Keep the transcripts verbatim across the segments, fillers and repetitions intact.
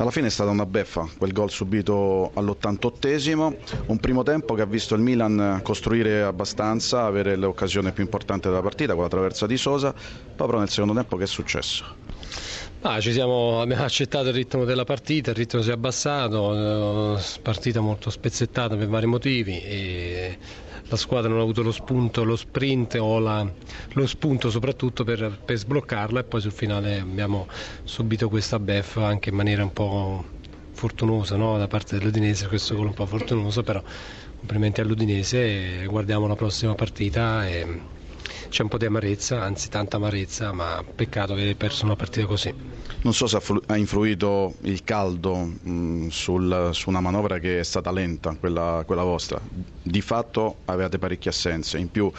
Alla fine è stata una beffa quel gol subito all'ottantottesimo, un primo tempo che ha visto il Milan costruire abbastanza, avere l'occasione più importante della partita con la traversa di Sosa. Poi però nel secondo tempo che è successo? Ah, ci siamo, abbiamo accettato il ritmo della partita, il ritmo si è abbassato, partita molto spezzettata per vari motivi e la squadra non ha avuto lo spunto, lo sprint o la, lo spunto soprattutto per, per sbloccarla, e poi sul finale abbiamo subito questa beffa anche in maniera un po' fortunosa, no? Da parte dell'Udinese, questo gol un po' fortunoso, però complimenti all'Udinese e guardiamo la prossima partita. E c'è un po' di amarezza, anzi tanta amarezza, ma peccato aver perso una partita così. Non so se ha influito il caldo mh, sul, su una manovra che è stata lenta, quella, quella vostra. Di fatto avevate parecchie assenze, in più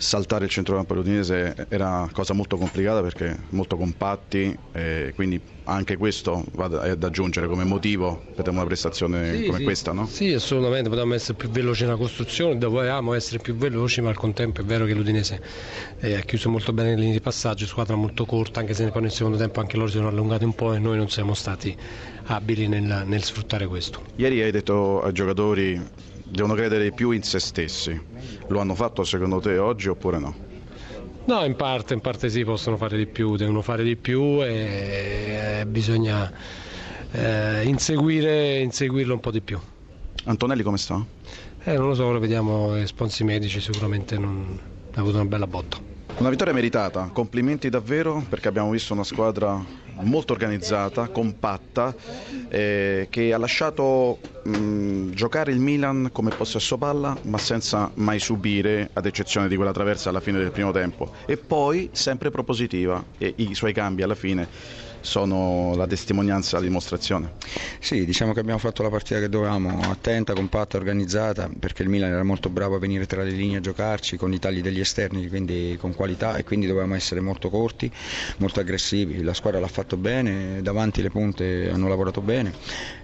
saltare il centrocampo dell'Udinese era una cosa molto complicata perché molto compatti, e quindi anche questo va ad aggiungere come motivo per una prestazione sì, come sì, questa, no? Sì, assolutamente, potevamo essere più veloci nella costruzione, dovevamo essere più veloci, ma al contempo è vero che l'Udinese eh, ha chiuso molto bene le linee di passaggio, squadra molto corta, anche se poi nel secondo tempo anche loro si sono allungati un po' e noi non siamo stati abili nel, nel sfruttare questo. Ieri hai detto ai giocatori devono credere più in se stessi. Lo hanno fatto secondo te oggi oppure no? No, in parte, in parte sì, possono fare di più, devono fare di più e bisogna eh, inseguire, inseguirlo un po' di più. Antonelli come sta? Eh, non lo so, lo vediamo, responsi medici, sicuramente non ha avuto una bella botta. Una vittoria meritata, complimenti davvero perché abbiamo visto una squadra molto organizzata, compatta, eh, che ha lasciato mh, giocare il Milan come possesso palla, ma senza mai subire, ad eccezione di quella traversa alla fine del primo tempo, e poi sempre propositiva, e i suoi cambi alla fine sono la testimonianza, la dimostrazione. Sì, diciamo che abbiamo fatto la partita che dovevamo, attenta, compatta, organizzata, perché il Milan era molto bravo a venire tra le linee a giocarci con i tagli degli esterni, quindi con qualità, e quindi dovevamo essere molto corti, molto aggressivi. La squadra l'ha fatto bene, davanti le punte hanno lavorato bene,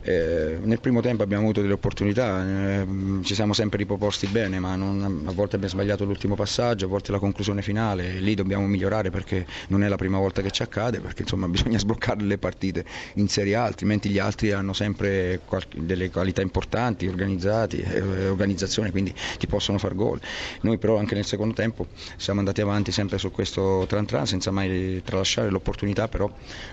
eh, nel primo tempo abbiamo avuto delle opportunità, eh, ci siamo sempre riproposti bene, ma non, a volte abbiamo sbagliato l'ultimo passaggio, a volte la conclusione finale, e lì dobbiamo migliorare perché non è la prima volta che ci accade, perché insomma bisogna sbloccare le partite in Serie A, altrimenti gli altri hanno sempre delle qualità importanti, organizzati, eh, organizzazione, quindi ti possono far gol. Noi però anche nel secondo tempo siamo andati avanti sempre su questo tran tran, senza mai tralasciare l'opportunità, però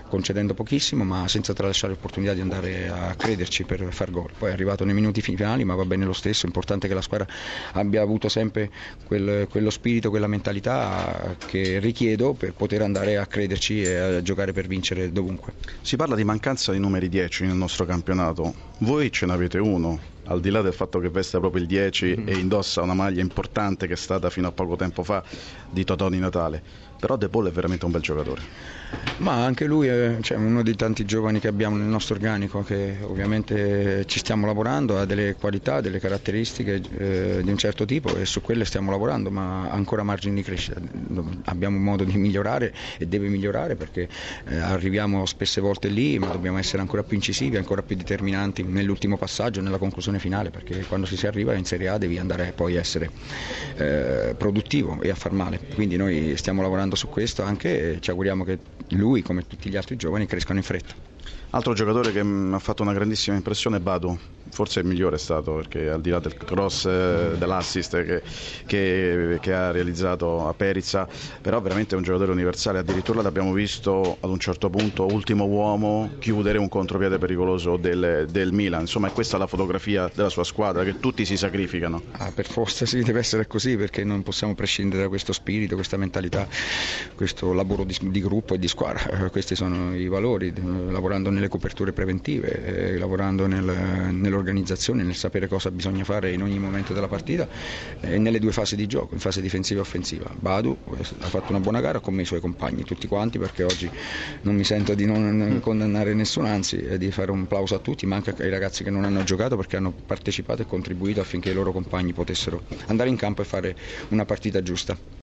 concedendo pochissimo, ma senza tralasciare l'opportunità di andare a crederci per far gol. Poi è arrivato nei minuti finali, ma va bene lo stesso, è importante che la squadra abbia avuto sempre quel, quello spirito, quella mentalità che richiedo per poter andare a crederci e a giocare per vincere dovunque. Si parla di mancanza di numeri dieci nel nostro campionato, voi ce n'avete uno, al di là del fatto che veste proprio il dieci mm. e indossa una maglia importante che è stata fino a poco tempo fa di Totò di Natale, però De Paul è veramente un bel giocatore. Ma anche lui è cioè, uno dei tanti giovani che abbiamo nel nostro organico, che ovviamente ci stiamo lavorando, ha delle qualità, delle caratteristiche eh, di un certo tipo, e su quelle stiamo lavorando, ma ancora margini di crescita, abbiamo modo di migliorare e deve migliorare perché eh, arriviamo spesse volte lì, ma dobbiamo essere ancora più incisivi, ancora più determinanti nell'ultimo passaggio, nella conclusione finale, perché quando si arriva in Serie A devi andare poi a essere eh, produttivo e a far male, quindi noi stiamo lavorando su questo anche e ci auguriamo che lui come tutti gli altri giovani crescano in fretta. Altro giocatore che mi ha fatto una grandissima impressione è Badu, forse il migliore è stato, perché al di là del cross, dell'assist che, che, che ha realizzato a Perizza, però veramente è un giocatore universale, addirittura l'abbiamo visto ad un certo punto ultimo uomo chiudere un contropiede pericoloso del, del Milan, insomma è questa la fotografia della sua squadra, che tutti si sacrificano. Ah, per forza sì, deve essere così, perché non possiamo prescindere da questo spirito, questa mentalità, questo lavoro di, di gruppo e di squadra, questi sono i valori, lavorando nel le coperture preventive, eh, lavorando nel, nell'organizzazione, nel sapere cosa bisogna fare in ogni momento della partita e eh, nelle due fasi di gioco, in fase difensiva e offensiva. Badu ha fatto una buona gara come i suoi compagni, tutti quanti, perché oggi non mi sento di non condannare nessuno, anzi eh, di fare un plauso a tutti, ma anche ai ragazzi che non hanno giocato perché hanno partecipato e contribuito affinché i loro compagni potessero andare in campo e fare una partita giusta.